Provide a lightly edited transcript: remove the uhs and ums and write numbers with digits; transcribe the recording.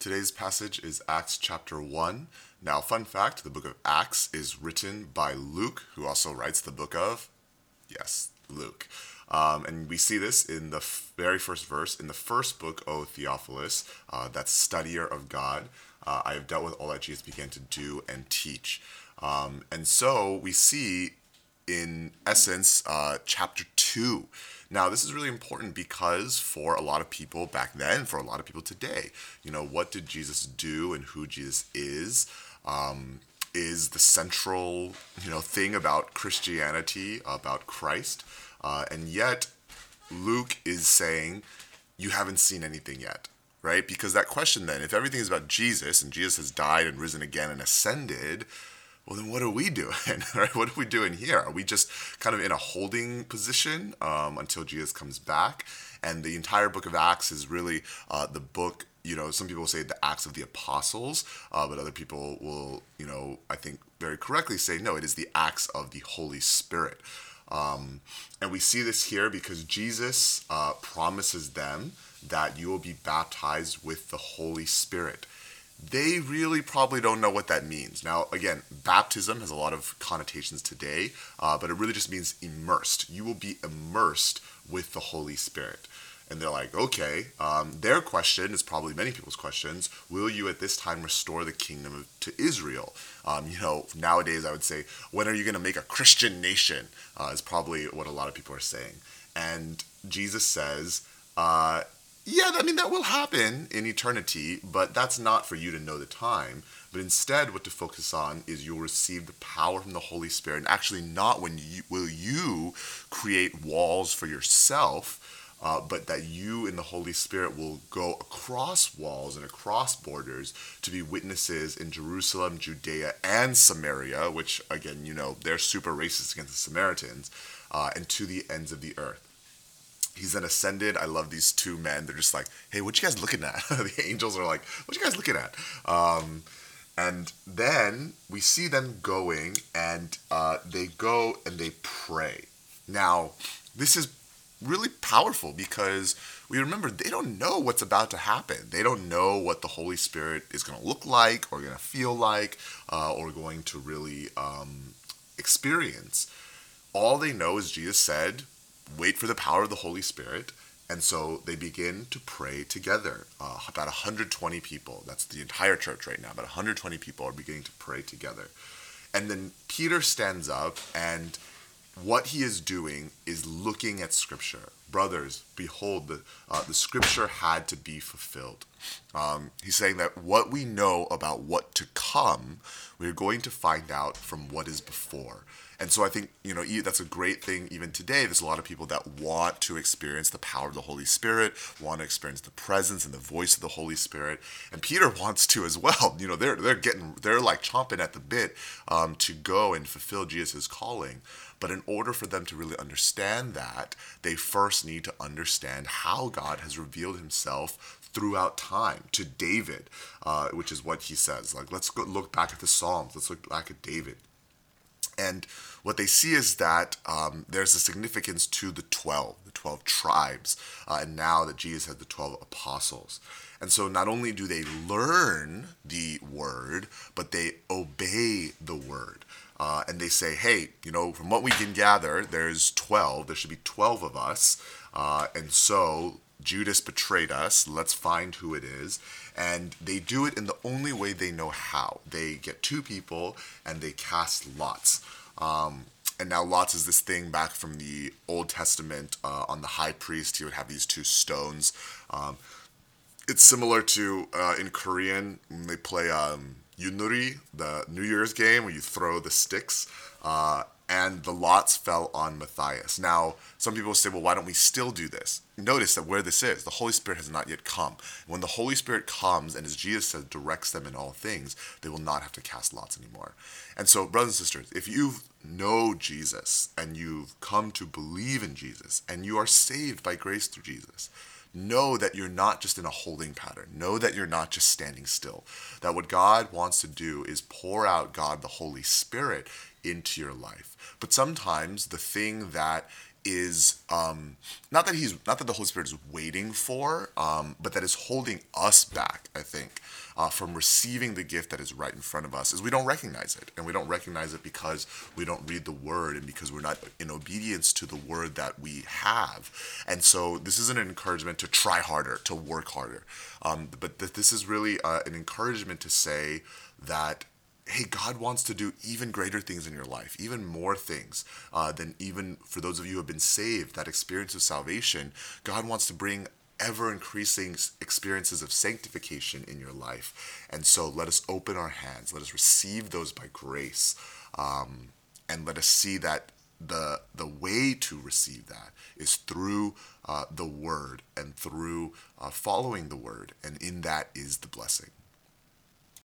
Today's passage is Acts chapter 1. Now, fun fact, the book of Acts is written by Luke, who also writes the book of, yes, Luke. And we see this in the very first verse, in the first book, O Theophilus, that studier of God. I have dealt with all that Jesus began to do and teach. And so we see, in essence, chapter 2. Now, this is really important because for a lot of people back then, for a lot of people today, you know, what did Jesus do and who Jesus is the central, you know, thing about Christianity, about Christ. And yet, Luke is saying, you haven't seen anything yet, right? Because that question then, if everything is about Jesus and Jesus has died and risen again and ascended, well, then what are we doing, right? What are we doing here? Are we just kind of in a holding position until Jesus comes back? And the entire book of Acts is really the book, you know, some people say the Acts of the Apostles, but other people will, you know, I think very correctly say, no, it is the Acts of the Holy Spirit. And we see this here because Jesus promises them that you will be baptized with the Holy Spirit. They really probably don't know what that means. Now, again, baptism has a lot of connotations today, but it really just means immersed. You will be immersed with the Holy Spirit. And they're like, okay, their question is probably many people's questions. Will you at this time restore the kingdom to Israel? You know, nowadays I would say, when are you going to make a Christian nation? Is probably what a lot of people are saying. And Jesus says, yeah, I mean, that will happen in eternity, but that's not for you to know the time. But instead, what to focus on is you'll receive the power from the Holy Spirit. And actually not when you, will you create walls for yourself, but that you and the Holy Spirit will go across walls and across borders to be witnesses in Jerusalem, Judea, and Samaria, which, again, you know, they're super racist against the Samaritans, and to the ends of the earth. He's then ascended. I love these two men. They're just like, hey, what you guys looking at? The angels are like, what you guys looking at? And then we see them going, and they go and they pray. Now, this is really powerful because we remember they don't know what's about to happen. They don't know what the Holy Spirit is going to look like or going to feel like or going to really experience. All they know is Jesus said, wait for the power of the Holy Spirit. And so they begin to pray together. About 120 people, that's the entire church right now, about 120 people are beginning to pray together. And then Peter stands up, and what he is doing is looking at Scripture. Brothers, behold, the Scripture had to be fulfilled. He's saying that what we know about what to come, we're going to find out from what is before. And so I think, you know, that's a great thing even today. There's a lot of people that want to experience the power of the Holy Spirit, want to experience the presence and the voice of the Holy Spirit. And Peter wants to as well. You know, they're like chomping at the bit to go and fulfill Jesus' calling. But in order for them to really understand that, they first need to understand how God has revealed himself throughout time to David, which is what he says. Like, let's go look back at the Psalms. Let's look back at David. And what they see is that there's a significance to the 12 tribes, and now that Jesus had the 12 apostles. And so not only do they learn the word, but they obey the word. And they say, hey, you know, from what we can gather, there's 12. There should be 12 of us. And so Judas betrayed us. Let's find who it is. And they do it in the only way they know how. They get two people and they cast lots. And now lots is this thing back from the Old Testament on the high priest. He would have these two stones. It's similar to in Korean when they play yunuri, the New Year's game where you throw the sticks. And the lots fell on Matthias. Now, some people say, well, why don't we still do this? Notice that where this is, the Holy Spirit has not yet come. When the Holy Spirit comes, and as Jesus says, directs them in all things, they will not have to cast lots anymore. And so, brothers and sisters, if you know Jesus, and you've come to believe in Jesus, and you are saved by grace through Jesus, know that you're not just in a holding pattern. Know that you're not just standing still. That what God wants to do is pour out God, the Holy Spirit, into your life. But sometimes the thing that is not that the Holy Spirit is waiting for, but that is holding us back, I think, from receiving the gift that is right in front of us, is we don't recognize it. And we don't recognize it because we don't read the word and because we're not in obedience to the word that we have. And so this isn't an encouragement to try harder, to work harder, but this is really an encouragement to say that, hey, God wants to do even greater things in your life, even more things than even for those of you who have been saved, that experience of salvation. God wants to bring ever-increasing experiences of sanctification in your life. And so let us open our hands. Let us receive those by grace. And let us see that the way to receive that is through the word and through following the word. And in that is the blessing.